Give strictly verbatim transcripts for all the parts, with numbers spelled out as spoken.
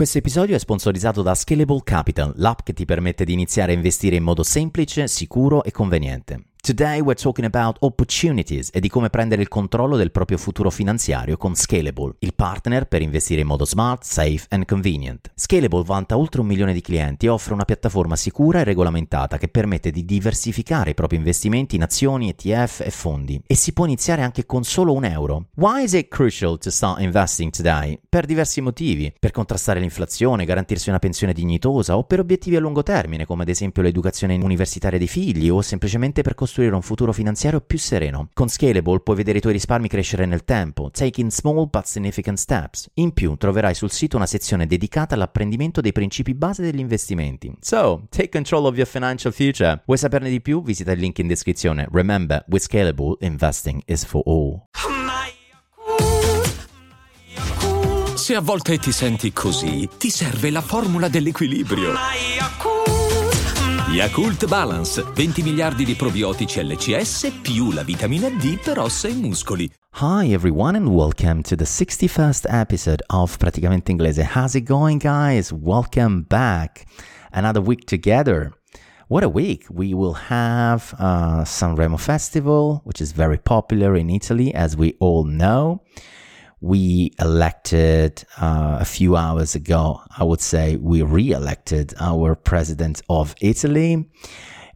Questo episodio è sponsorizzato da Scalable Capital, l'app che ti permette di iniziare a investire in modo semplice, sicuro e conveniente. Today we're talking about opportunities e di come prendere il controllo del proprio futuro finanziario con Scalable, il partner per investire in modo smart, safe and convenient. Scalable vanta oltre un milione di clienti e offre una piattaforma sicura e regolamentata che permette di diversificare i propri investimenti in azioni, E T F e fondi. E si può iniziare anche con solo un euro. Why is it crucial to start investing today? Per diversi motivi, per contrastare l'inflazione, garantirsi una pensione dignitosa o per obiettivi a lungo termine come ad esempio l'educazione universitaria dei figli o semplicemente per costruire costruire un futuro finanziario più sereno. Con Scalable puoi vedere i tuoi risparmi crescere nel tempo, taking small but significant steps. In più, troverai sul sito una sezione dedicata all'apprendimento dei principi base degli investimenti. So, take control of your financial future. Vuoi saperne di più? Visita il link in descrizione. Remember, with Scalable, investing is for all. Se a volte ti senti così, ti serve la formula dell'equilibrio. Yakult Balance, venti miliardi di probiotici L C S più la vitamina D per ossa e muscoli. Hi everyone and welcome to the sixty-first episode of Praticamente Inglese. How's it going, guys? Welcome back. Another week together. What a week. We will have uh, Sanremo Festival, which is very popular in Italy, as we all know. We elected uh, a few hours ago, I would say we re-elected our president of Italy.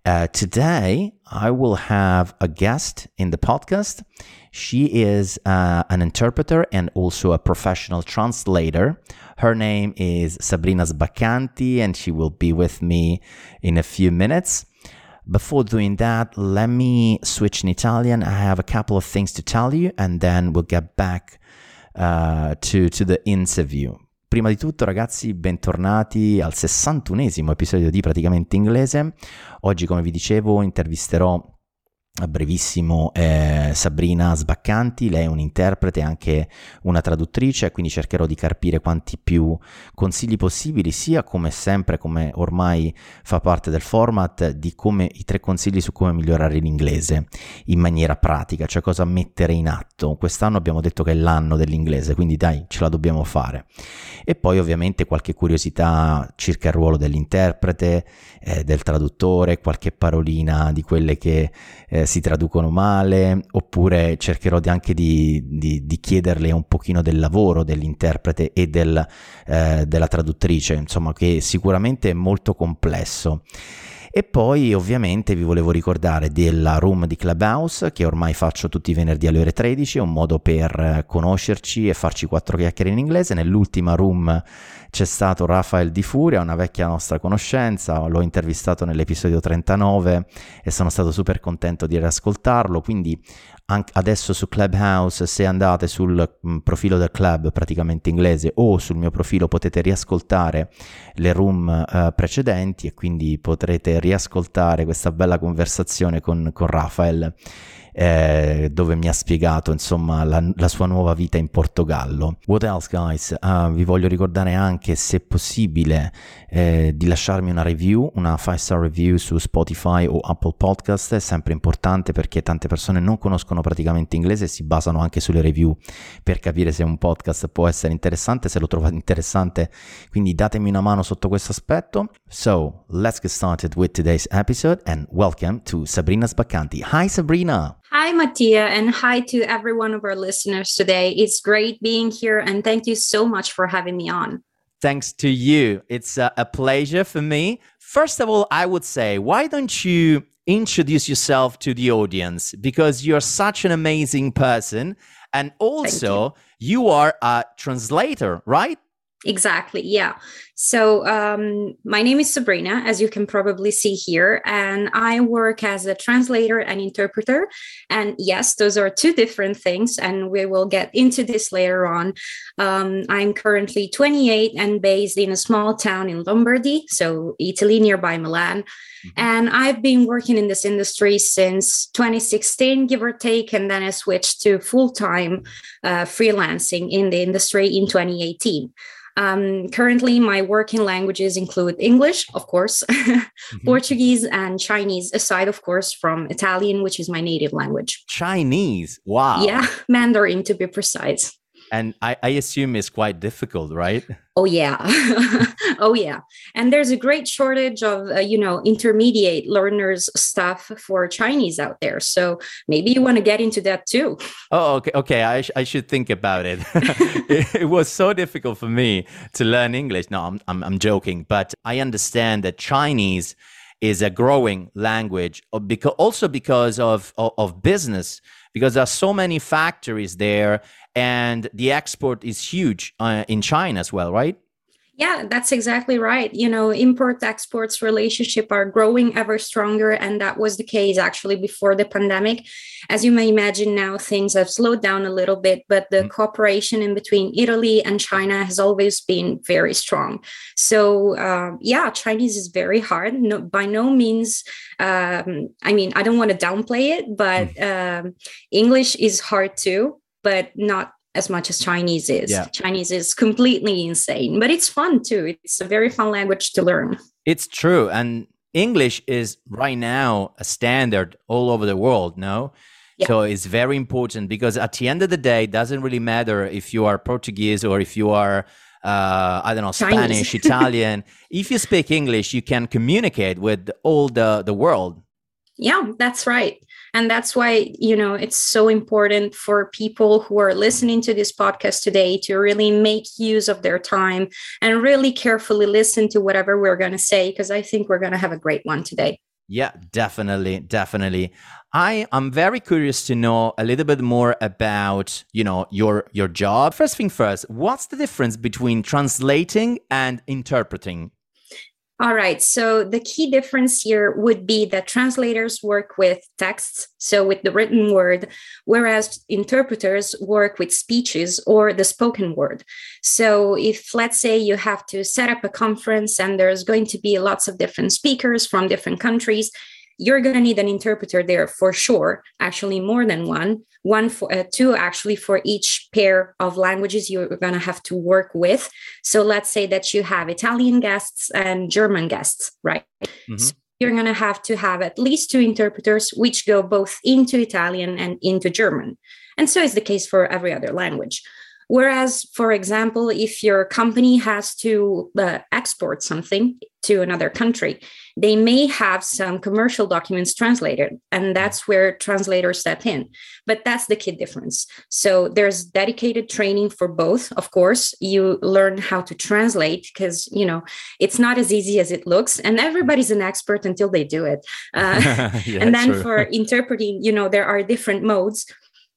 Uh, today, I will have a guest in the podcast. She is uh, an interpreter and also a professional translator. Her name is Sabrina Sbaccanti, and she will be with me in a few minutes. Before doing that, let me switch in Italian. I have a couple of things to tell you, and then we'll get back Uh, to, to the interview. Prima di tutto, ragazzi, bentornati al sessantunesimo episodio di Praticamente Inglese. Oggi, come vi dicevo, intervisterò a brevissimo eh, Sabrina Sbaccanti. Lei è un interprete e anche una traduttrice, quindi cercherò di carpire quanti più consigli possibili, sia come sempre, come ormai fa parte del format, di come i tre consigli su come migliorare l'inglese in maniera pratica, cioè cosa mettere in atto. Quest'anno abbiamo detto che è l'anno dell'inglese, quindi dai, ce la dobbiamo fare. E poi ovviamente qualche curiosità circa il ruolo dell'interprete, eh, del traduttore, qualche parolina di quelle che eh, si traducono male, oppure cercherò di anche di, di, di chiederle un pochino del lavoro dell'interprete e del, eh, della traduttrice, insomma, che sicuramente è molto complesso. E poi ovviamente vi volevo ricordare della room di Clubhouse che ormai faccio tutti i venerdì alle ore tredici, è un modo per conoscerci e farci quattro chiacchiere in inglese. Nell'ultima room c'è stato Rafael Di Furia, una vecchia nostra conoscenza, l'ho intervistato nell'episodio trentanove e sono stato super contento di riascoltarlo, quindi anche adesso su Clubhouse, se andate sul profilo del club Praticamente Inglese o sul mio profilo, potete riascoltare le room eh, precedenti e quindi potrete riascoltare questa bella conversazione con, con Rafael, eh, dove mi ha spiegato insomma la, la sua nuova vita in Portogallo. What else, guys? Uh, vi voglio ricordare anche, se possibile, eh, di lasciarmi una review, una five star review su Spotify o Apple Podcast. È sempre importante perché tante persone non conoscono Praticamente Inglese e si basano anche sulle review per capire se un podcast può essere interessante, se lo trovate interessante, quindi datemi una mano sotto questo aspetto. So, let's get started with today's episode and welcome to Sabrina Sbaccanti. Hi Sabrina! Hi, Mattia, and hi to every one of our listeners today. It's great being here, and thank you so much for having me on. Thanks to you. It's a, a pleasure for me. First of all, I would say, why don't you introduce yourself to the audience? Because you're such an amazing person, and also you. you are a translator, right? Exactly, yeah. So um, my name is Sabrina, as you can probably see here, and I work as a translator and interpreter. And yes, those are two different things, and we will get into this later on. Um, I'm currently twenty-eight and based in a small town in Lombardy, so Italy, nearby Milan. Mm-hmm. And I've been working in this industry since twenty sixteen, give or take, and then I switched to full-time uh, freelancing in the industry in twenty eighteen. Um, currently, my working languages include English, of course, mm-hmm. Portuguese and Chinese, aside, of course, from Italian, which is my native language. Chinese, wow. Yeah, Mandarin to be precise. And I, I assume it's quite difficult, right? Oh, yeah. Oh, yeah. And there's a great shortage of, uh, you know, intermediate learners stuff for Chinese out there. So maybe you want to get into that too. Oh, okay. Okay. I, sh- I should think about it. it. It was so difficult for me to learn English. No, I'm, I'm, I'm joking. But I understand that Chinese is a growing language, because, also because of, of, of business, because there are so many factories there, and the export is huge uh, in China as well, right? Yeah, that's exactly right. You know, import-exports relationship are growing ever stronger. And that was the case actually before the pandemic. As you may imagine, now things have slowed down a little bit, but the mm-hmm. cooperation in between Italy and China has always been very strong. So uh, yeah, Chinese is very hard. No, by no means, um, I mean, I don't want to downplay it, but mm. um, English is hard too, but not as much as Chinese is. Yeah. Chinese is completely insane, but it's fun too. It's a very fun language to learn. It's true. And English is right now a standard all over the world, no? Yeah. So it's very important, because at the end of the day, it doesn't really matter if you are Portuguese or if you are, uh, I don't know, Spanish, Chinese. Italian. If you speak English, you can communicate with all the, the world. Yeah, that's right. And that's why, you know, it's so important for people who are listening to this podcast today to really make use of their time and really carefully listen to whatever we're going to say, because I think we're going to have a great one today. Yeah, definitely. Definitely. I am very curious to know a little bit more about, you know, your your job. First thing first, what's the difference between translating and interpreting? All right. So the key difference here would be that translators work with texts, so with the written word, whereas interpreters work with speeches or the spoken word. So if, let's say, you have to set up a conference and there's going to be lots of different speakers from different countries, you're going to need an interpreter there for sure, actually more than one, one for uh, two actually for each pair of languages you're going to have to work with. So let's say that you have Italian guests and German guests, right? Mm-hmm. So you're going to have to have at least two interpreters, which go both into Italian and into German. And so is the case for every other language. Whereas, for example, if your company has to uh, export something to another country, they may have some commercial documents translated, and that's where translators step in. But that's the key difference. So there's dedicated training for both. Of course, you learn how to translate, because, you know, it's not as easy as it looks, and everybody's an expert until they do it. Uh, yeah, and then true. For interpreting, you know, there are different modes.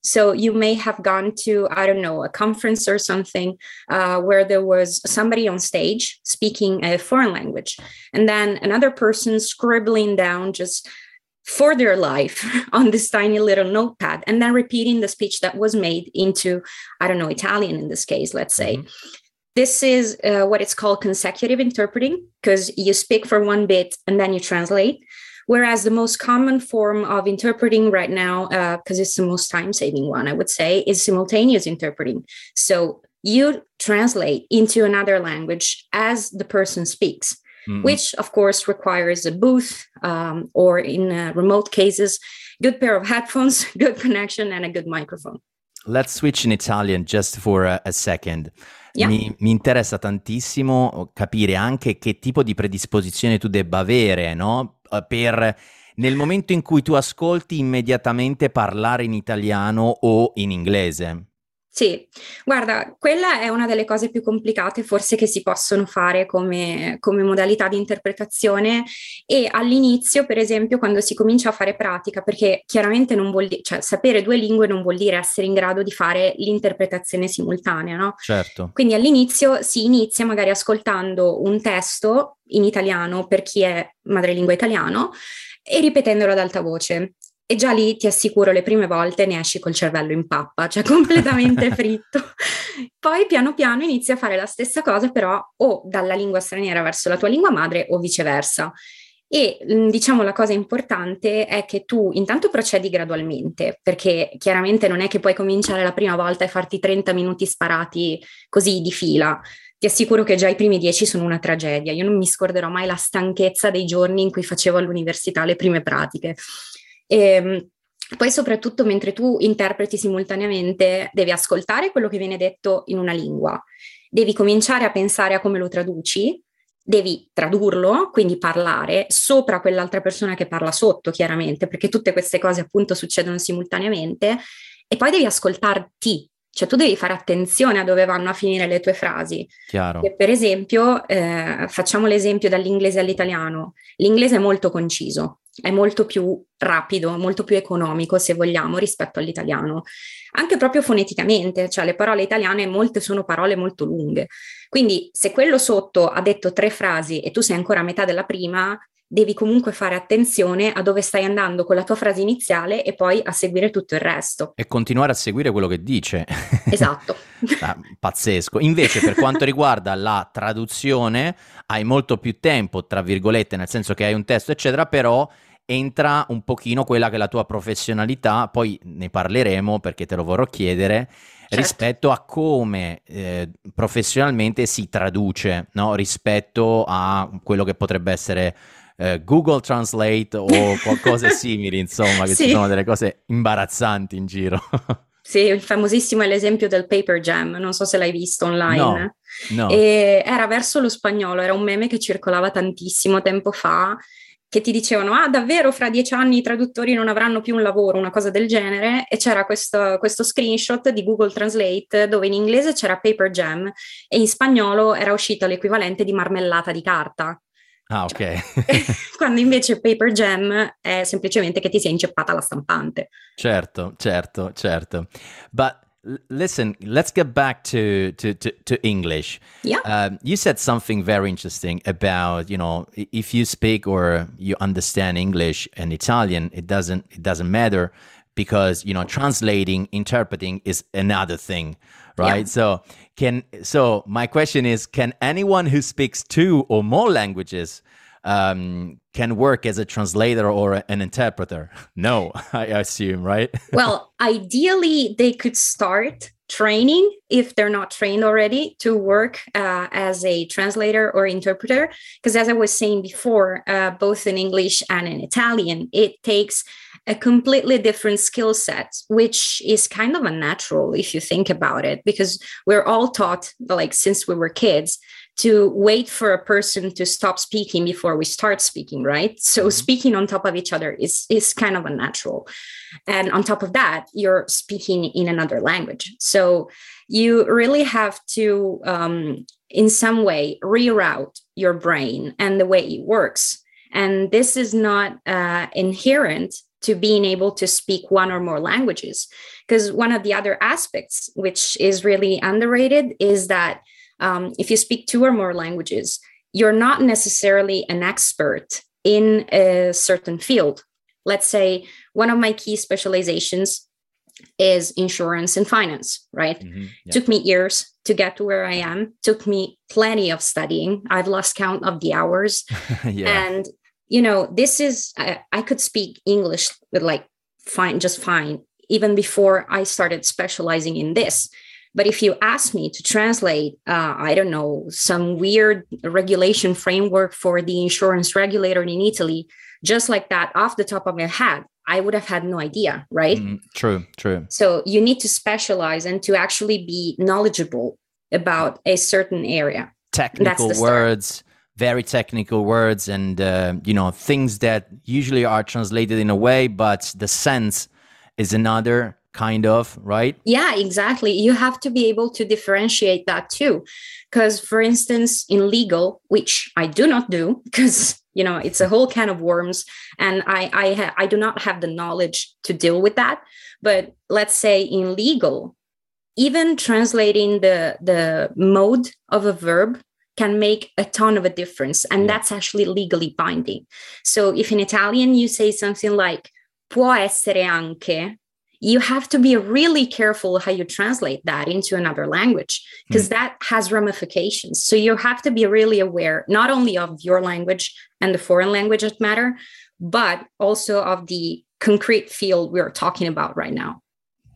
So you may have gone to, I don't know, a conference or something uh, where there was somebody on stage speaking a foreign language, and then another person scribbling down just for their life on this tiny little notepad, and then repeating the speech that was made into, I don't know, Italian in this case, let's say. Mm-hmm. This is uh, what it's called consecutive interpreting, because you speak for one bit and then you translate. Whereas the most common form of interpreting right now, because uh, it's the most time-saving one, I would say, is simultaneous interpreting. So you translate into another language as the person speaks, mm-hmm. which, of course, requires a booth um, or, in uh, remote cases, good pair of headphones, good connection, and a good microphone. Let's switch in Italian just for a, a second. Yeah. Mi, mi interessa tantissimo capire anche che tipo di predisposizione tu debba avere, no? Per nel momento in cui tu ascolti immediatamente parlare in italiano o in inglese. Sì, guarda, quella è una delle cose più complicate forse che si possono fare come, come modalità di interpretazione, e all'inizio, per esempio, quando si comincia a fare pratica, perché chiaramente non vuol dire, cioè sapere due lingue non vuol dire essere in grado di fare l'interpretazione simultanea, no? Certo. Quindi all'inizio si inizia magari ascoltando un testo in italiano per chi è madrelingua italiano e ripetendolo ad alta voce. E già lì ti assicuro, le prime volte ne esci col cervello in pappa, cioè completamente fritto. Poi piano piano inizi a fare la stessa cosa, però o dalla lingua straniera verso la tua lingua madre o viceversa. E diciamo la cosa importante è che tu intanto procedi gradualmente, perché chiaramente non è che puoi cominciare la prima volta e farti trenta minuti sparati così di fila. Ti assicuro che già i primi dieci sono una tragedia. Io non mi scorderò mai la stanchezza dei giorni in cui facevo all'università le prime pratiche. E Poi soprattutto mentre tu interpreti simultaneamente devi ascoltare quello che viene detto in una lingua, devi cominciare a pensare a come lo traduci, devi tradurlo, quindi parlare sopra quell'altra persona che parla sotto, chiaramente, perché tutte queste cose appunto succedono simultaneamente, e poi devi ascoltarti, cioè tu devi fare attenzione a dove vanno a finire le tue frasi. Chiaro. E per esempio, eh, facciamo l'esempio dall'inglese all'italiano, l'inglese è molto conciso, è molto più rapido, molto più economico, se vogliamo, rispetto all'italiano, anche proprio foneticamente, cioè le parole italiane molte sono parole molto lunghe, quindi se quello sotto ha detto tre frasi e tu sei ancora a metà della prima, devi comunque fare attenzione a dove stai andando con la tua frase iniziale e poi a seguire tutto il resto. E continuare a seguire quello che dice. Esatto. Ah, pazzesco. Invece per quanto riguarda la traduzione hai molto più tempo, tra virgolette, nel senso che hai un testo eccetera, però entra un pochino quella che è la tua professionalità, poi ne parleremo perché te lo vorrò chiedere, certo, rispetto a come eh, professionalmente si traduce, no? Rispetto a quello che potrebbe essere Google Translate o qualcosa simili, insomma, che sì, ci sono delle cose imbarazzanti in giro. Sì, il famosissimo è l'esempio del Paper Jam, non so se l'hai visto online. No, no. E era verso lo spagnolo, era un meme che circolava tantissimo tempo fa, che ti dicevano, ah davvero fra dieci anni i traduttori non avranno più un lavoro, una cosa del genere, e c'era questo, questo screenshot di Google Translate dove in inglese c'era Paper Jam e in spagnolo era uscito l'equivalente di marmellata di carta. Ah, ok. Quando invece Paper Jam è semplicemente che ti sia inceppata la stampante. Certo, certo, certo. But listen, let's get back to to to, to English. Yeah. Uh, you said something very interesting about, you know, if you speak or you understand English and Italian, it doesn't it doesn't matter because, you know, translating, interpreting is another thing. Right. Yeah. So can so my question is, can anyone who speaks two or more languages um, can work as a translator or an interpreter? No, I assume, right? Well, ideally, they could start training if they're not trained already to work uh, as a translator or interpreter. Because as I was saying before, uh, both in English and in Italian, it takes a completely different skill set, which is kind of unnatural if you think about it, because we're all taught, like since we were kids, to wait for a person to stop speaking before we start speaking, right? So mm-hmm. speaking on top of each other is, is kind of unnatural. And on top of that, you're speaking in another language. So you really have to, um, in some way, reroute your brain and the way it works. And this is not uh, inherent to being able to speak one or more languages. Because one of the other aspects, which is really underrated, is that um, if you speak two or more languages, you're not necessarily an expert in a certain field. Let's say one of my key specializations is insurance and finance, right? Mm-hmm, yeah. Took me years to get to where I am, took me plenty of studying. I've lost count of the hours. Yeah. And you know, this is, I, I could speak English with like fine, just fine, even before I started specializing in this. But if you ask me to translate, uh, I don't know, some weird regulation framework for the insurance regulator in Italy, just like that off the top of my head, I would have had no idea, right? Mm, true, true. So you need to specialize and to actually be knowledgeable about a certain area. Technical words. Very technical words and, uh, you know, things that usually are translated in a way, but the sense is another kind of, right? Yeah, exactly. You have to be able to differentiate that too. Because, for instance, in legal, which I do not do because, you know, it's a whole can of worms and I, I, ha- I do not have the knowledge to deal with that. But let's say in legal, even translating the the mode of a verb can make a ton of a difference. And that's actually legally binding. So if in Italian you say something like, può essere anche, you have to be really careful how you translate that into another language, because mm. that has ramifications. So you have to be really aware, not only of your language and the foreign language that matter, but also of the concrete field we're talking about right now.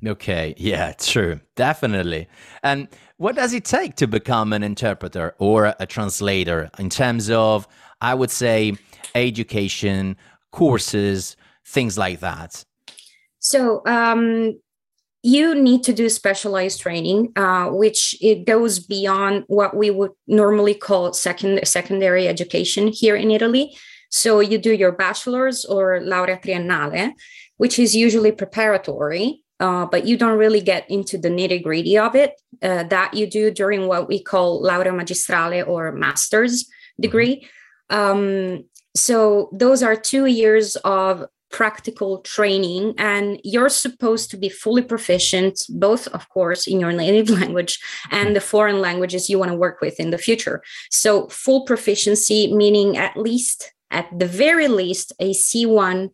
Okay. Yeah, true. Definitely. And what does it take to become an interpreter or a translator in terms of, I would say, education, courses, things like that? So um, you need to do specialized training, uh, which it goes beyond what we would normally call second, secondary education here in Italy. So you do your bachelor's or laurea triennale, which is usually preparatory, uh, but you don't really get into the nitty-gritty of it. Uh, that you do during what we call laurea magistrale or master's degree. Um, so those are two years of practical training, and you're supposed to be fully proficient, both, of course, in your native language and the foreign languages you want to work with in the future. So full proficiency, meaning at least, at the very least, a C one,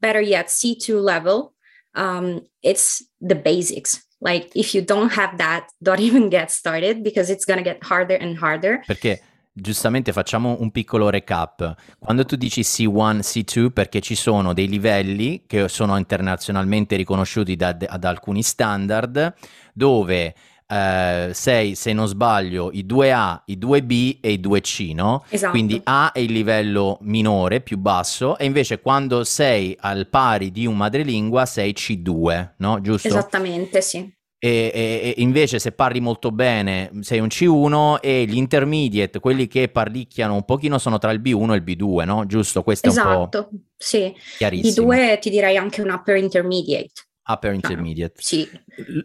better yet, C two level. Um, it's the basics. Like, if you don't have that, don't even get started, because it's going to get harder and harder. Perché? Giustamente facciamo un piccolo recap. Quando tu dici C uno, C due, perché ci sono dei livelli che sono internazionalmente riconosciuti da, ad alcuni standard, dove eh, sei, se non sbaglio, i due A, i due B e i due C, no? Esatto. Quindi A è il livello minore, più basso, e invece quando sei al pari di un madrelingua sei C due, no? Giusto? Esattamente, sì. E, e, e invece se parli molto bene sei un C uno, e gli intermediate, quelli che parlicchiano un pochino, sono tra il B uno e il B due, no? Giusto? Questo è esatto, un po' sì. Chiarissimo. B due ti direi anche un upper intermediate. Upper intermediate. Ah, sì.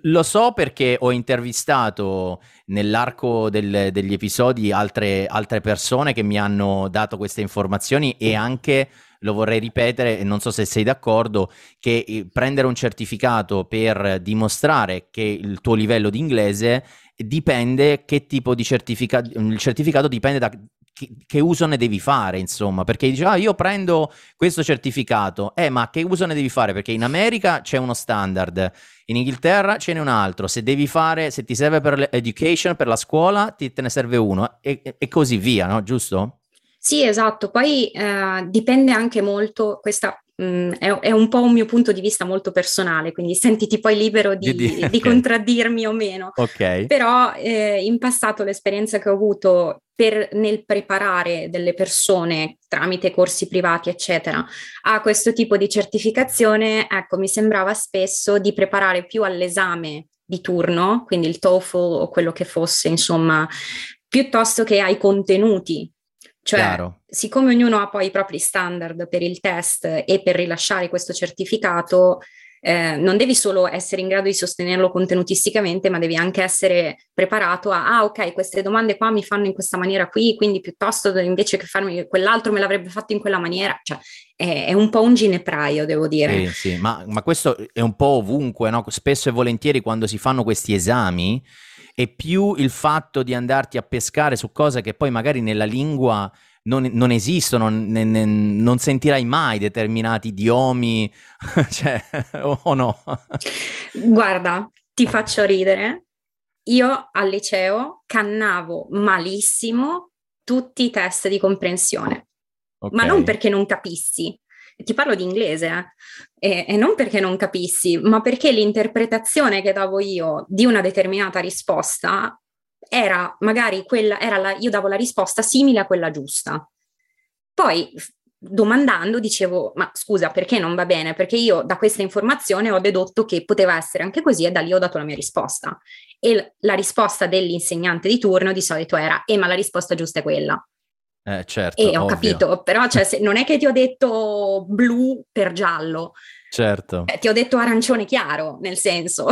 Lo so perché ho intervistato nell'arco del, degli episodi altre, altre persone che mi hanno dato queste informazioni, e anche... lo vorrei ripetere, e non so se sei d'accordo, che prendere un certificato per dimostrare che il tuo livello di inglese dipende che tipo di certificato, il certificato dipende da che, che uso ne devi fare, insomma, perché dici, ah, io prendo questo certificato, eh, ma che uso ne devi fare? Perché in America c'è uno standard, in Inghilterra ce n'è un altro, se devi fare, se ti serve per l'education, per la scuola, ti, te ne serve uno, e, e così via, no? Giusto? Sì, esatto. Poi eh, dipende anche molto, questa mh, è, è un po' un mio punto di vista molto personale, quindi sentiti poi libero di, di, okay. di contraddirmi o meno. Okay. Però eh, in passato l'esperienza che ho avuto per, nel preparare delle persone tramite corsi privati, eccetera, a questo tipo di certificazione, ecco, mi sembrava spesso di preparare più all'esame di turno, quindi il TOEFL o quello che fosse, insomma, piuttosto che ai contenuti. Cioè, Chiaro. Siccome ognuno ha poi i propri standard per il test e per rilasciare questo certificato, eh, non devi solo essere in grado di sostenerlo contenutisticamente, ma devi anche essere preparato a, ah, ok, queste domande qua mi fanno in questa maniera qui, quindi piuttosto invece che farmi quell'altro me l'avrebbe fatto in quella maniera. Cioè, è, è un po' un ginepraio, devo dire. Sì, sì. Ma, ma questo è un po' ovunque, no? Spesso e volentieri quando si fanno questi esami, e più il fatto di andarti a pescare su cose che poi magari nella lingua non, non esistono, ne, ne, non sentirai mai determinati idiomi, cioè, o, o no? Guarda, ti faccio ridere. Io al liceo cannavo malissimo tutti i test di comprensione, okay. Ma non perché non capissi. Ti parlo di inglese, eh? e, e non perché non capissi, ma perché l'interpretazione che davo io di una determinata risposta era magari quella, era la, io davo la risposta simile a quella giusta. Poi domandando dicevo, ma scusa, perché non va bene? Perché io da questa informazione ho dedotto che poteva essere anche così, e da lì ho dato la mia risposta. E l- la risposta dell'insegnante di turno di solito era, eh ma la risposta giusta è quella. Eh, certo, e ho ovvio. Capito, però cioè, se, non è che ti ho detto blu per giallo, certo, eh, ti ho detto arancione chiaro, nel senso.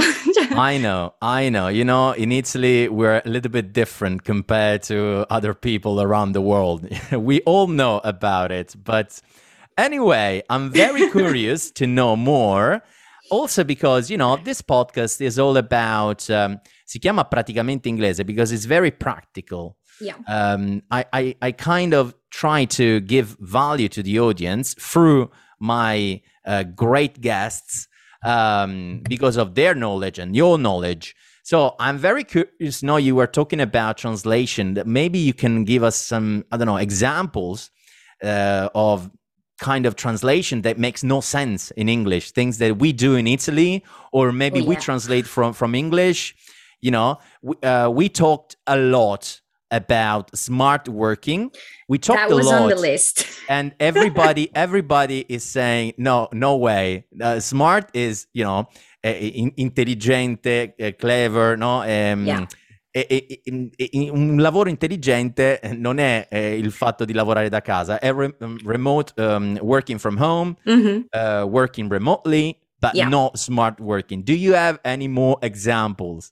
I know, I know, you know, in Italy we're a little bit different compared to other people around the world. We all know about it, but anyway, I'm very curious to know more. Also because, you know, this podcast is all about, um, si chiama Praticamente Inglese because it's very practical. Yeah. Um, I, I, I kind of try to give value to the audience through my uh, great guests um, because of their knowledge and your knowledge. So I'm very curious now, you were talking about translation, that maybe you can give us some, I don't know, examples uh, of kind of translation that makes no sense in English, things that we do in Italy, or maybe oh, yeah. we translate from, from English. You know, we, uh, we talked a lot about smart working. We talked that was a lot on the list. And everybody everybody is saying no no way uh, smart is, you know, uh, in- intelligente, uh, clever, no? um, yeah. E, e, e, e, un lavoro intelligente non è eh, il fatto di lavorare da casa, è re- remote um, working from home, mm-hmm. uh, working remotely, but yeah. not smart working. Do you have any more examples?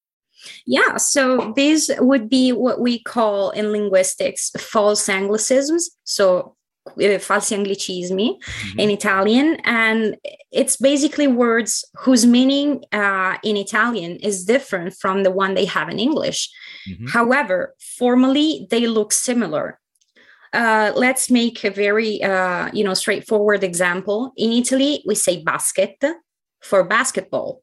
Yeah, so these would be what we call in linguistics false anglicisms, so uh, falsi anglicismi mm-hmm. in Italian. And it's basically words whose meaning uh, in Italian is different from the one they have in English. Mm-hmm. However, formally, they look similar. Uh, let's make a very uh, you know, straightforward example. In Italy, we say basket for basketball.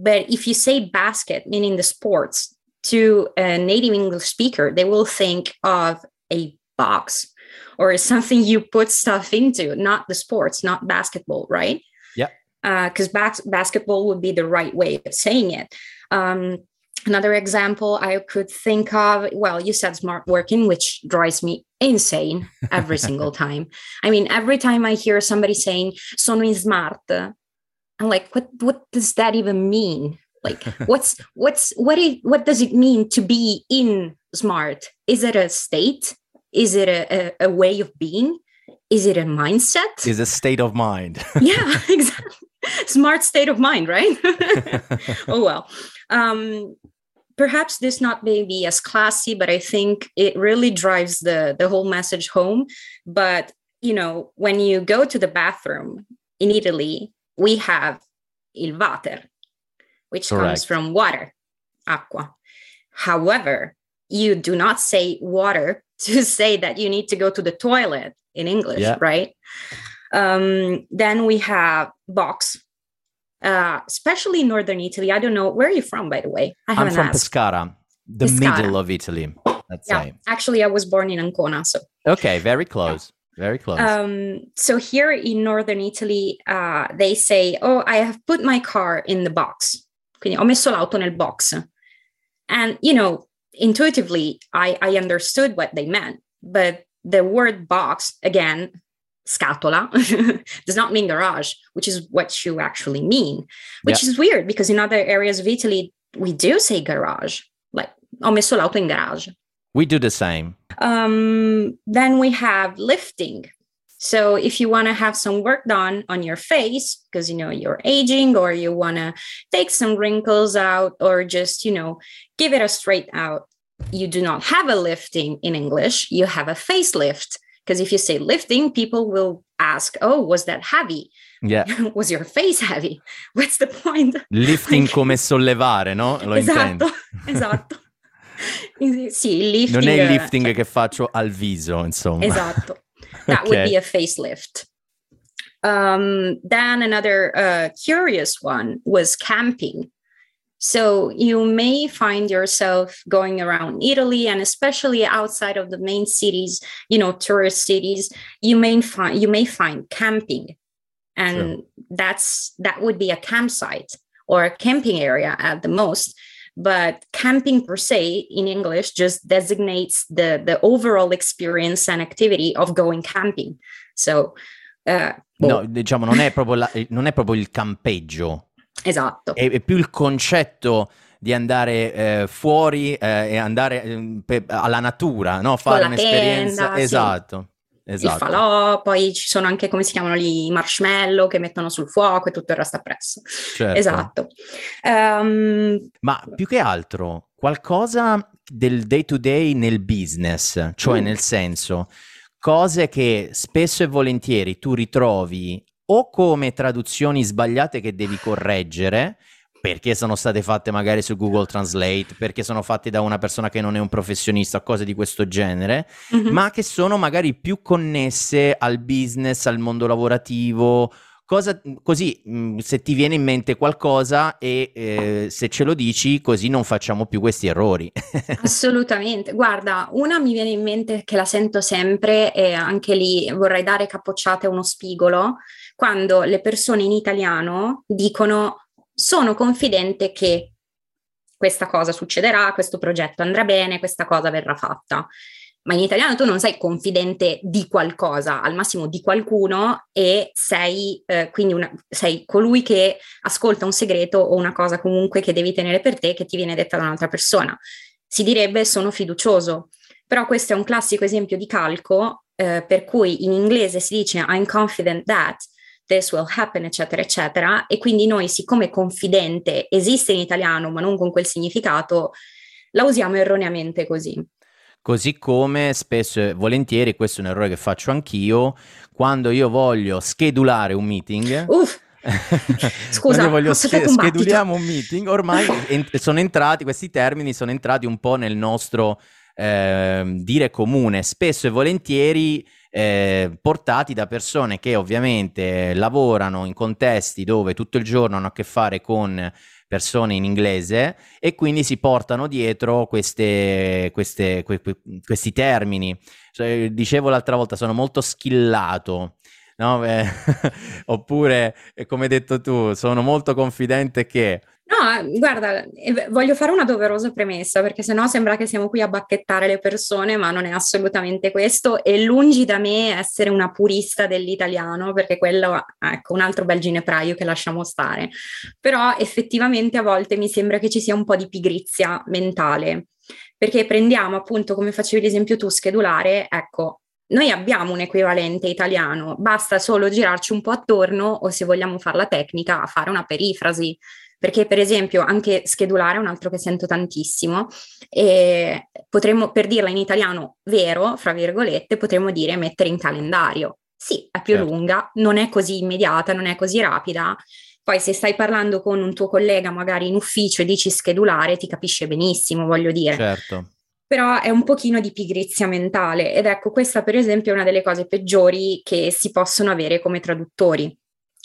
But if you say basket, meaning the sports, to a native English speaker, they will think of a box or something you put stuff into, not the sports, not basketball, right? Yeah. Uh, because bas- basketball would be the right way of saying it. Um, another example I could think of, well, you said smart working, which drives me insane every single time. I mean, every time I hear somebody saying, sono in smart, I'm like, what what does that even mean? Like, what's what's what is what does it mean to be in smart? Is it a state? Is it a, a, a way of being? Is it a mindset? Is a state of mind. Yeah, exactly. Smart state of mind, right? Oh well. Um, perhaps this not maybe as classy, but I think it really drives the the whole message home. But you know, when you go to the bathroom in Italy, we have il water, which Correct. Comes from water, acqua. However, you do not say water to say that you need to go to the toilet in English, yeah. right? Um, then we have box, uh, especially in northern Italy. I don't know. Where are you from, by the way? I haven't I'm from asked. Pescara, the Pescara. middle of Italy. That's yeah. right. Actually, I was born in Ancona. So Okay, very close. Yeah. Very close. Um, so here in northern Italy, uh, they say, oh, I have put my car in the box. Quindi ho messo l'auto nel box. And, you know, intuitively, I, I understood what they meant. But the word box, again, scatola, does not mean garage, which is what you actually mean. Which yeah. is weird, because in other areas of Italy, we do say garage. Like, ho messo l'auto in garage. We do the same. Um, then we have lifting. So if you want to have some work done on your face, because, you know, you're aging or you want to take some wrinkles out or just, you know, give it a straight out, you do not have a lifting in English. You have a facelift, because if you say lifting, people will ask, oh, was that heavy? Yeah. Was your face heavy? What's the point? Lifting like... come sollevare, no? Lo esatto, intendo. Esatto. Sì, lifting, non è il lifting uh, che faccio al viso, insomma. Esatto. That okay. would be a facelift. Um, then another uh, curious one was camping. So you may find yourself going around Italy, and especially outside of the main cities, you know, tourist cities, you may find you may find camping, and sure. that's that would be a campsite or a camping area at the most. But camping per se in English just designates the, the overall experience and activity of going camping. So, uh, boh. No, diciamo non è proprio la, non è proprio il campeggio. Esatto. È, è più il concetto di andare eh, fuori eh, e andare eh, pe- alla natura, no? Fare un'esperienza. Tenda, esatto. Sì. Esatto. Il falò, poi ci sono anche, come si chiamano lì, i marshmallow che mettono sul fuoco e tutto il resto appresso. Certo. Esatto. Um... Ma più che altro, qualcosa del day to day nel business, cioè mm. nel senso, cose che spesso e volentieri tu ritrovi o come traduzioni sbagliate che devi correggere, perché sono state fatte magari su Google Translate, perché sono fatte da una persona che non è un professionista, cose di questo genere, mm-hmm. ma che sono magari più connesse al business, al mondo lavorativo, cosa, così mh, se ti viene in mente qualcosa e eh, se ce lo dici, così non facciamo più questi errori. Assolutamente. Guarda, una mi viene in mente che la sento sempre e anche lì vorrei dare capocciate a uno spigolo, quando le persone in italiano dicono sono confidente che questa cosa succederà, questo progetto andrà bene, questa cosa verrà fatta. Ma in italiano tu non sei confidente di qualcosa, al massimo di qualcuno, e sei eh, quindi una, sei colui che ascolta un segreto o una cosa comunque che devi tenere per te che ti viene detta da un'altra persona. Si direbbe sono fiducioso, però questo è un classico esempio di calco eh, per cui in inglese si dice I'm confident that this will happen, eccetera, eccetera, e quindi noi, siccome confidente esiste in italiano ma non con quel significato, la usiamo erroneamente così. Così come spesso e volentieri, questo è un errore che faccio anch'io, quando io voglio schedulare un meeting... Uff! Scusa, io voglio sch- scheduliamo un meeting, ormai ent- sono entrati, questi termini sono entrati un po' nel nostro eh, dire comune, spesso e volentieri... Eh, portati da persone che ovviamente lavorano in contesti dove tutto il giorno hanno a che fare con persone in inglese e quindi si portano dietro queste, queste, que, que, questi termini. Cioè, dicevo l'altra volta, sono molto skillato, no? Beh, oppure, come hai detto tu, sono molto confidente che... No, guarda, voglio fare una doverosa premessa, perché sennò sembra che siamo qui a bacchettare le persone, ma non è assolutamente questo, e lungi da me essere una purista dell'italiano, perché quello, ecco, un altro bel ginepraio che lasciamo stare. Però effettivamente a volte mi sembra che ci sia un po' di pigrizia mentale, perché prendiamo appunto, come facevi l'esempio tu, schedulare, ecco, noi abbiamo un equivalente italiano, basta solo girarci un po' attorno o, se vogliamo farla tecnica, fare una perifrasi. Perché per esempio anche schedulare è un altro che sento tantissimo, e potremmo, per dirla in italiano vero, fra virgolette, potremmo dire mettere in calendario. Sì, è più certo. lunga, non è così immediata, non è così rapida. Poi se stai parlando con un tuo collega magari in ufficio e dici schedulare, ti capisce benissimo, voglio dire. Certo. Però è un pochino di pigrizia mentale, ed ecco, questa per esempio è una delle cose peggiori che si possono avere come traduttori.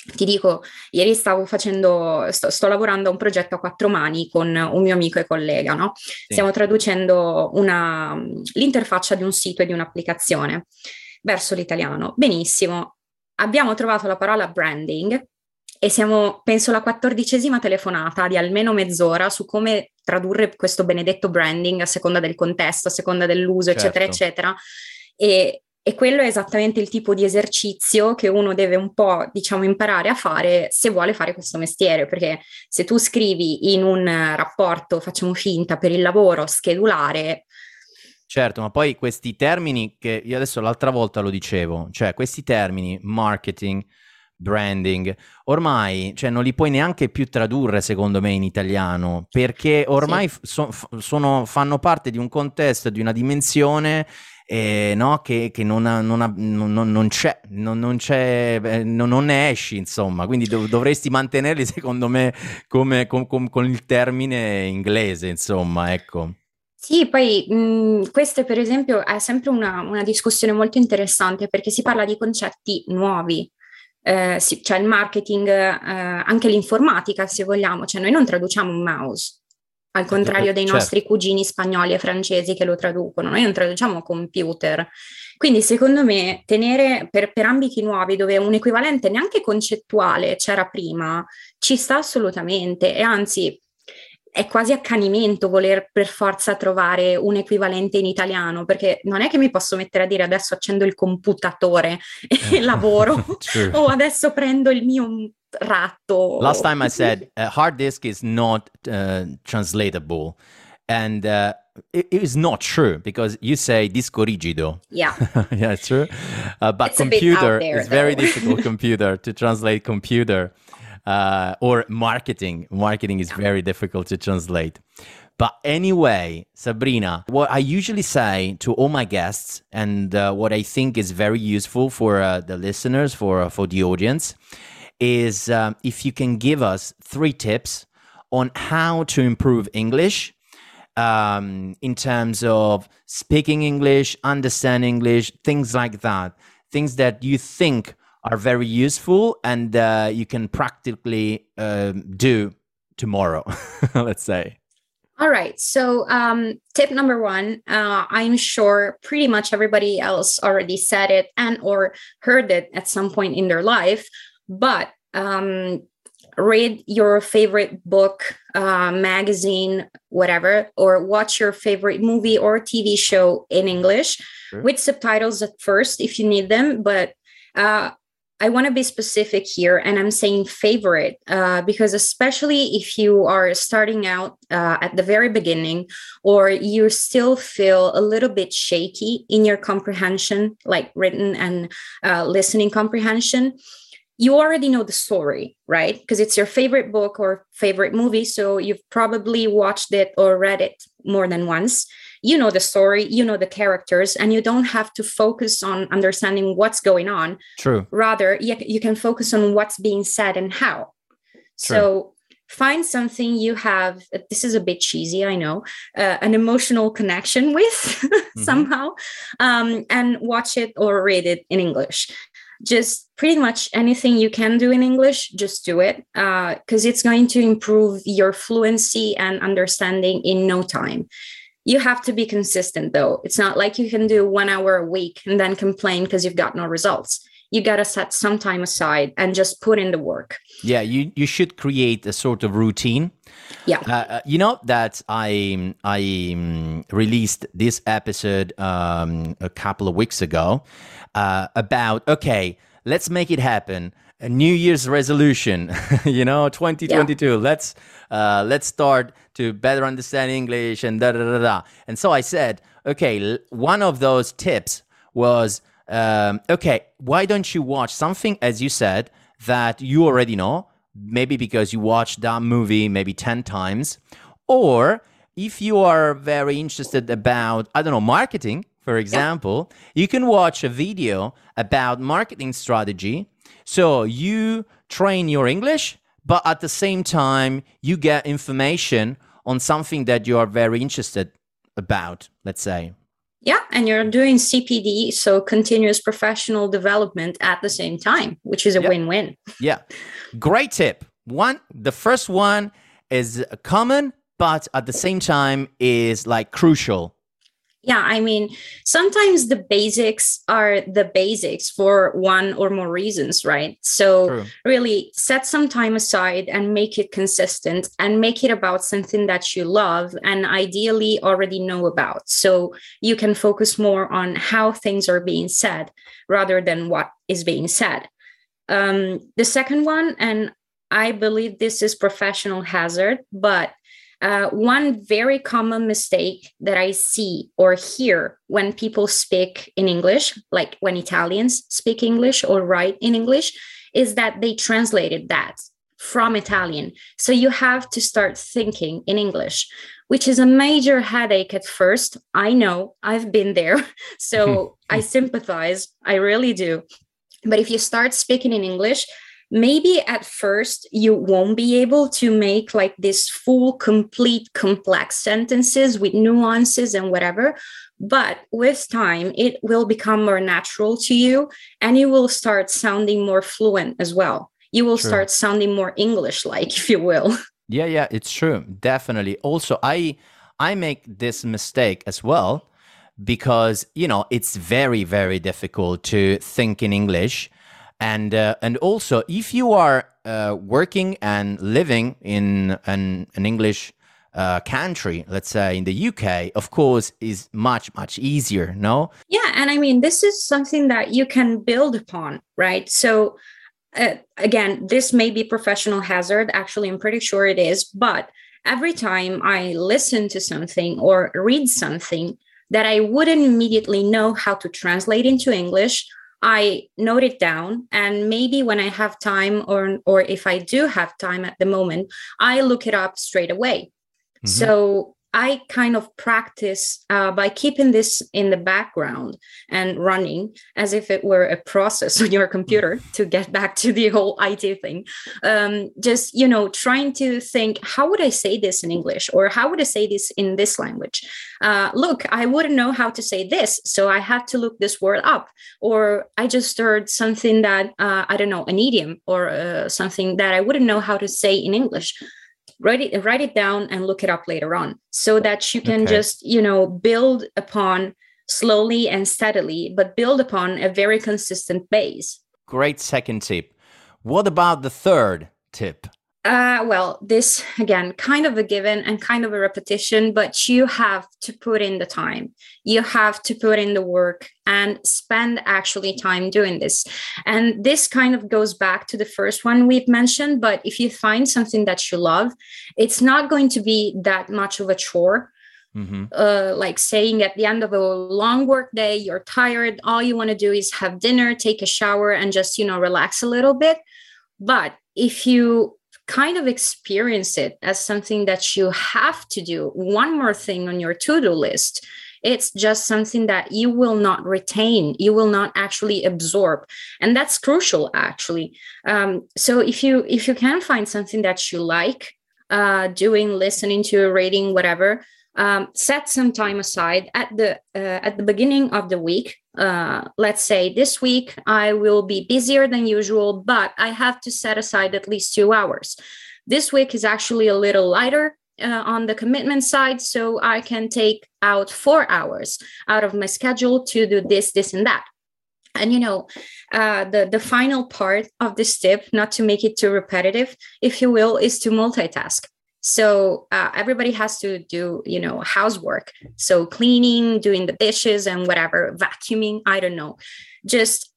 Ti dico, ieri stavo facendo, sto, sto lavorando a un progetto a quattro mani con un mio amico e collega, no? Sì. Stiamo traducendo una, l'interfaccia di un sito e di un'applicazione verso l'italiano. Benissimo, abbiamo trovato la parola branding e siamo, penso, la quattordicesima telefonata di almeno mezz'ora su come tradurre questo benedetto branding a seconda del contesto, a seconda dell'uso, certo. eccetera, eccetera. E... E quello è esattamente il tipo di esercizio che uno deve un po', diciamo, imparare a fare se vuole fare questo mestiere, perché se tu scrivi in un rapporto, facciamo finta, per il lavoro, schedulare... Certo, ma poi questi termini che io adesso l'altra volta lo dicevo, cioè questi termini, marketing, branding, ormai, cioè, non li puoi neanche più tradurre secondo me in italiano, perché ormai sì. so, sono, fanno parte di un contesto, di una dimensione... Eh, no, che, che non, ha, non, ha, non, non c'è, non, non, c'è eh, non, non ne esci, insomma, quindi dov- dovresti mantenerli secondo me come, com, com, con il termine inglese, insomma, ecco. Sì, poi mh, questo per esempio è sempre una, una discussione molto interessante, perché si parla di concetti nuovi, eh, si, cioè il marketing, eh, anche l'informatica se vogliamo, cioè noi non traduciamo un mouse. Al contrario dei nostri certo. cugini spagnoli e francesi che lo traducono, noi non traduciamo computer. Quindi secondo me tenere per, per ambiti nuovi dove un equivalente neanche concettuale c'era prima, ci sta assolutamente, e anzi è quasi accanimento voler per forza trovare un equivalente in italiano, perché non è che mi posso mettere a dire adesso accendo il computatore e lavoro o adesso prendo il mio... ratto. Last time I said uh, hard disk is not uh, translatable, and uh, it, it is not true because you say disco rigido. Yeah, yeah, it's true. Uh, but it's computer is very difficult. Computer to translate computer uh, or marketing. Marketing is yeah. very difficult to translate. But anyway, Sabrina, what I usually say to all my guests, and uh, what I think is very useful for uh, the listeners, for uh, for the audience. Is um, if you can give us three tips on how to improve English um, in terms of speaking English, understanding English, things like that. Things that you think are very useful and uh, you can practically uh, do tomorrow, let's say. All right. So um, tip number one, uh, I'm sure pretty much everybody else already said it and or heard it at some point in their life, but um, read your favorite book, uh, magazine, whatever, or watch your favorite movie or T V show in English sure. with subtitles at first if you need them. But uh, I want to be specific here, and I'm saying favorite uh, because especially if you are starting out uh, at the very beginning or you still feel a little bit shaky in your comprehension, like written and uh, listening comprehension, you already know the story, right? Because it's your favorite book or favorite movie. So you've probably watched it or read it more than once. You know the story, you know the characters, and you don't have to focus on understanding what's going on. True. Rather, you, you can focus on what's being said and how. True. So find something you have, this is a bit cheesy, I know, uh, an emotional connection with mm-hmm. somehow, um, and watch it or read it in English. Just pretty much anything you can do in English, just do it, uh, because it's going to improve your fluency and understanding in no time. You have to be consistent, though. It's not like you can do one hour a week and then complain because you've got no results. You got to set some time aside and just put in the work. Yeah, you, you should create a sort of routine. Yeah. Uh, you know that I, I released this episode um, a couple of weeks ago uh, about, okay, let's make it happen. A New Year's resolution, you know, twenty twenty-two. Yeah. Let's uh, let's start to better understand English and da da da da. And so I said, okay, one of those tips was, um, okay, why don't you watch something, as you said, that you already know, maybe because you watched that movie maybe ten times, or if you are very interested about, I don't know, marketing, for example, yeah. you can watch a video about marketing strategy. So you train your English, but at the same time, you get information on something that you are very interested about, let's say. Yeah, and you're doing C P D, so continuous professional development at the same time, which is a yeah. win-win. Yeah, great tip. One, the first one is common, but at the same time is like crucial. Yeah, I mean, sometimes the basics are the basics for one or more reasons, right? So True. Really set some time aside and make it consistent and make it about something that you love and ideally already know about. So you can focus more on how things are being said rather than what is being said. Um, the second one, and I believe this is professional hazard, but Uh, one very common mistake that I see or hear when people speak in English, like when Italians speak English or write in English, is that they translated that from Italian. So you have to start thinking in English, which is a major headache at first. I know, I've been there. So I sympathize. I really do. But if you start speaking in English, maybe at first you won't be able to make like this full, complete, complex sentences with nuances and whatever. But with time, it will become more natural to you and you will start sounding more fluent as well. You will true. Start sounding more English-like, if you will. Yeah, yeah, it's true. Definitely. Also, I I make this mistake as well because, you know, it's very, very difficult to think in English. And uh, and also, if you are uh, working and living in an, an English uh, country, let's say in the U K, of course, is much, much easier, no? Yeah, and I mean, this is something that you can build upon, right? So uh, again, this may be professional hazard. Actually, I'm pretty sure it is. But every time I listen to something or read something that I wouldn't immediately know how to translate into English, I note it down, and maybe when I have time or or if I do have time at the moment, I look it up straight away. Mm-hmm. So I kind of practice uh, by keeping this in the background and running as if it were a process on your computer, to get back to the whole I T thing. Um, just, you know, trying to think, how would I say this in English, or how would I say this in this language? Uh, look, I wouldn't know how to say this, so I had to look this word up. Or I just heard something that, uh, I don't know, an idiom or uh, something that I wouldn't know how to say in English. Write it, write it down and look it up later on, so that you can okay. just, you know, build upon slowly and steadily, but build upon a very consistent base. Great second tip. What about the third tip? Uh, well, this, again, kind of a given and kind of a repetition, but you have to put in the time. You have to put in the work and spend actually time doing this. And this kind of goes back to the first one we've mentioned, but if you find something that you love, it's not going to be that much of a chore. Mm-hmm. Uh, like saying at the end of a long work day, you're tired, all you want to do is have dinner, take a shower, and just, you know, relax a little bit. But if you kind of experience it as something that you have to do, one more thing on your to-do list, it's just something that you will not retain, you will not actually absorb. And that's crucial, actually. Um, so if you if you can find something that you like, uh, doing, listening to, reading, whatever, um, set some time aside at the uh, at the beginning of the week. Uh, let's say this week I will be busier than usual, but I have to set aside at least two hours. This week is actually a little lighter uh, on the commitment side, so I can take out four hours out of my schedule to do this, this, and that. And, you know, uh, the, the final part of this tip, not to make it too repetitive, if you will, is to multitask. So uh, everybody has to do, you know, housework. So cleaning, doing the dishes and whatever, vacuuming, I don't know. Just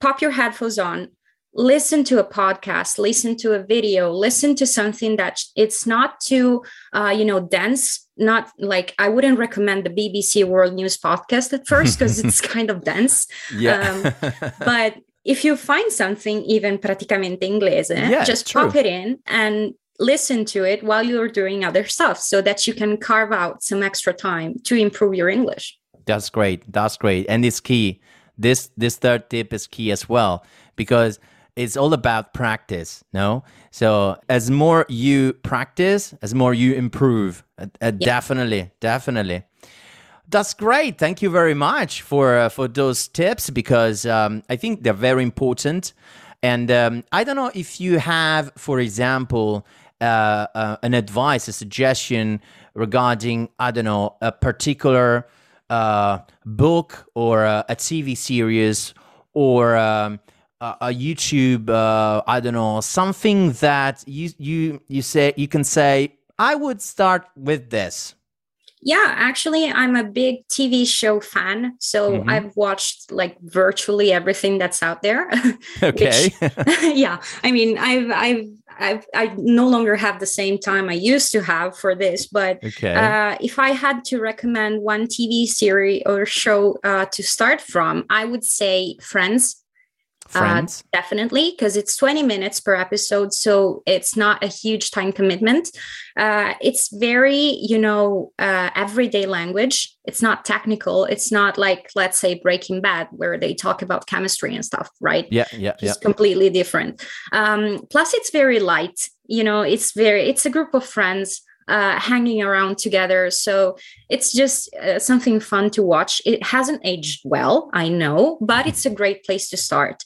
pop your headphones on, listen to a podcast, listen to a video, listen to something that it's not too, uh, you know, dense. Not like, I wouldn't recommend the B B C World News podcast at first, because it's kind of dense. Yeah. Um, but if you find something, even Praticamente Inglese, yeah, just pop it in and listen to it while you're doing other stuff, so that you can carve out some extra time to improve your English. That's great. That's great. And it's key. This this third tip is key as well, because it's all about practice, no? So as more you practice, as more you improve. Uh, uh, yeah. Definitely. Definitely. That's great. Thank you very much for, uh, for those tips, because um, I think they're very important. And um, I don't know if you have, for example, Uh, uh, an advice, a suggestion regarding, I don't know, a particular uh, book or a, a T V series or um, a, a YouTube, uh, I don't know, something that you you you say you can say, I would start with this. Yeah, actually, I'm a big T V show fan, so mm-hmm. I've watched like virtually everything that's out there. Okay. Which, yeah, I mean, I've I've I've I no longer have the same time I used to have for this, but okay. uh, if I had to recommend one T V series or show uh, to start from, I would say Friends. Friends. Uh, definitely, because it's twenty minutes per episode, so it's not a huge time commitment. Uh, it's very, you know, uh, everyday language. It's not technical. It's not like, let's say, Breaking Bad, where they talk about chemistry and stuff, right? Yeah, yeah, yeah. It's completely different. Um, plus, it's very light. You know, it's very, it's a group of friends Uh, hanging around together. So it's just uh, something fun to watch. It hasn't aged well, I know, but it's a great place to start.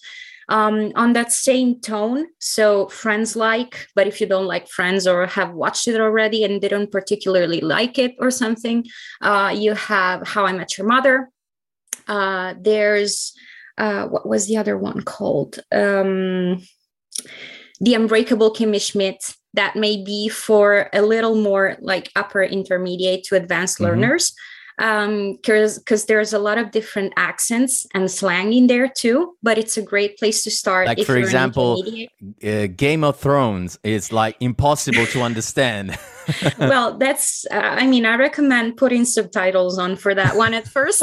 Um, on that same tone, so Friends-like, but if you don't like Friends or have watched it already and didn't particularly like it or something, uh, you have How I Met Your Mother. Uh, there's, uh, what was the other one called? Um, The Unbreakable Kimmy Schmidt. That may be for a little more like upper intermediate to advanced mm-hmm. learners, um, because because there's a lot of different accents and slang in there too. But it's a great place to start. Like if for you're example, uh, Game of Thrones is like impossible to understand. Well, that's uh, I mean, I recommend putting subtitles on for that one at first.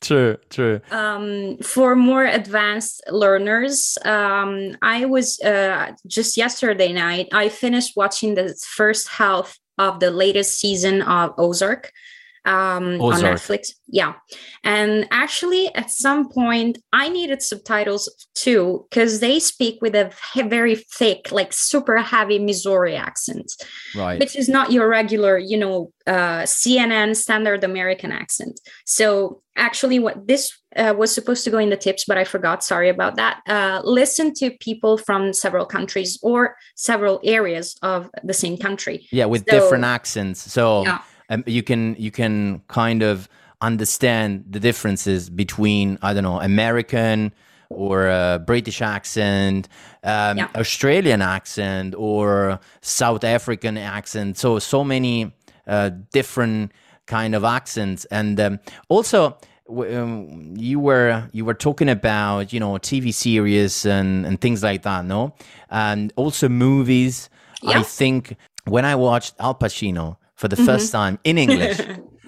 True, true. Um, for more advanced learners, um, I was uh, just yesterday night, I finished watching the first half of the latest season of Ozark. Um, on Netflix. Yeah. And actually at some point I needed subtitles too, because they speak with a very thick, like super heavy Missouri accent, right? Which is not your regular, you know, uh, C N N standard American accent. So actually what this uh, was supposed to go in the tips, but I forgot. Sorry about that. Uh, listen to people from several countries or several areas of the same country. Yeah. With so, different accents. So yeah. Um, you can you can kind of understand the differences between, I don't know, American or uh, British accent, um, yeah. Australian accent or South African accent. So, so many uh, different kind of accents. And um, also w- um, you were you were talking about, you know, T V series and, and things like that, no? And also movies. Yeah. I think when I watched Al Pacino, for the first mm-hmm. time in English,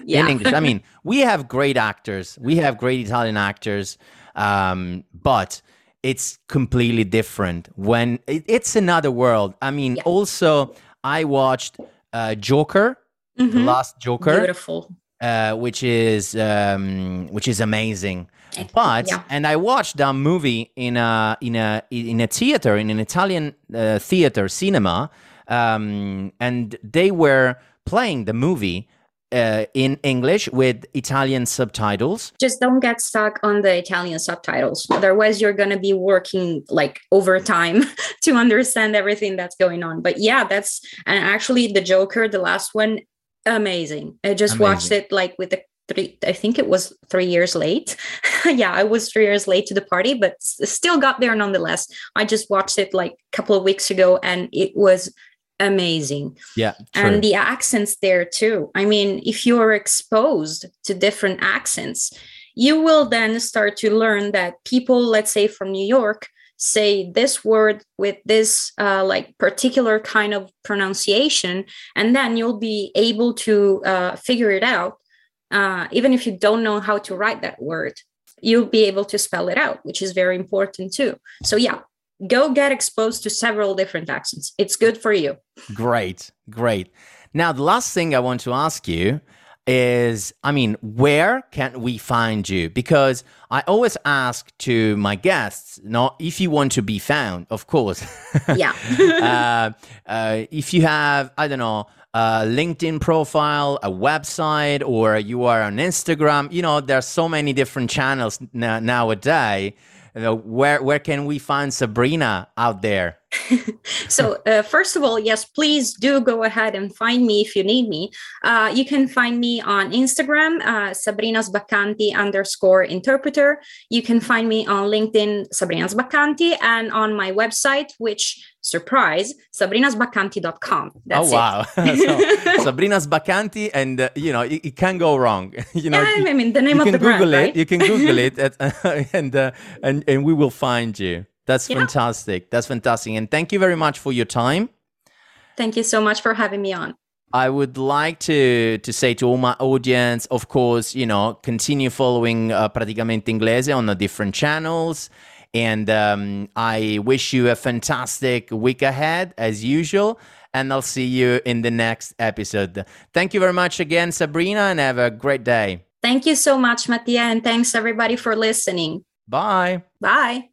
yeah. in English. I mean, we have great actors, we have great Italian actors, um, but it's completely different when it, it's another world. I mean, yeah. also I watched uh, Joker, mm-hmm. the last Joker, beautiful, uh, which is um, which is amazing. But yeah. and I watched that movie in a in a in a theater in an Italian uh, theater cinema, um, and they were playing the movie uh, in English with Italian subtitles. Just don't get stuck on the Italian subtitles. Otherwise, you're going to be working like overtime to understand everything that's going on. But yeah, that's and actually the Joker, the last one, amazing. I just amazing. watched it like with the three, I think it was three years late. yeah, I was three years late to the party, but still got there nonetheless. I just watched it like a couple of weeks ago and it was amazing. Yeah. True. And the accents there too. I mean, if you're exposed to different accents, you will then start to learn that people, let's say from New York, say this word with this uh, like particular kind of pronunciation, and then you'll be able to uh, figure it out. Uh, even if you don't know how to write that word, you'll be able to spell it out, which is very important too. So yeah. Go get exposed to several different accents. It's good for you. Great, great. Now, the last thing I want to ask you is, I mean, where can we find you? Because I always ask to my guests, no, if you want to be found, of course. Yeah. uh, uh, if you have, I don't know, a LinkedIn profile, a website, or you are on Instagram, you know, there are so many different channels n- nowadays. Where where can we find Sabrina out there? so uh, first of all, yes, please do go ahead and find me if you need me. Uh, you can find me on Instagram, uh, SabrinasBaccanti underscore interpreter. You can find me on LinkedIn, SabrinasBaccanti, and on my website, which, surprise, Sabrinas Baccanti dot com. That's oh, wow. It. so, Sabrina's Baccanti, and uh, you know, it, it can go wrong. you know, yeah, I mean, the name of the Google brand, it, right? You can Google it, at, uh, and, uh, and, and we will find you. That's yeah. fantastic. That's fantastic. And thank you very much for your time. Thank you so much for having me on. I would like to to say to all my audience, of course, you know, continue following uh, Praticamente Inglese on the different channels. And um, I wish you a fantastic week ahead, as usual. And I'll see you in the next episode. Thank you very much again, Sabrina, and have a great day. Thank you so much, Mattia. And thanks, everybody, for listening. Bye. Bye.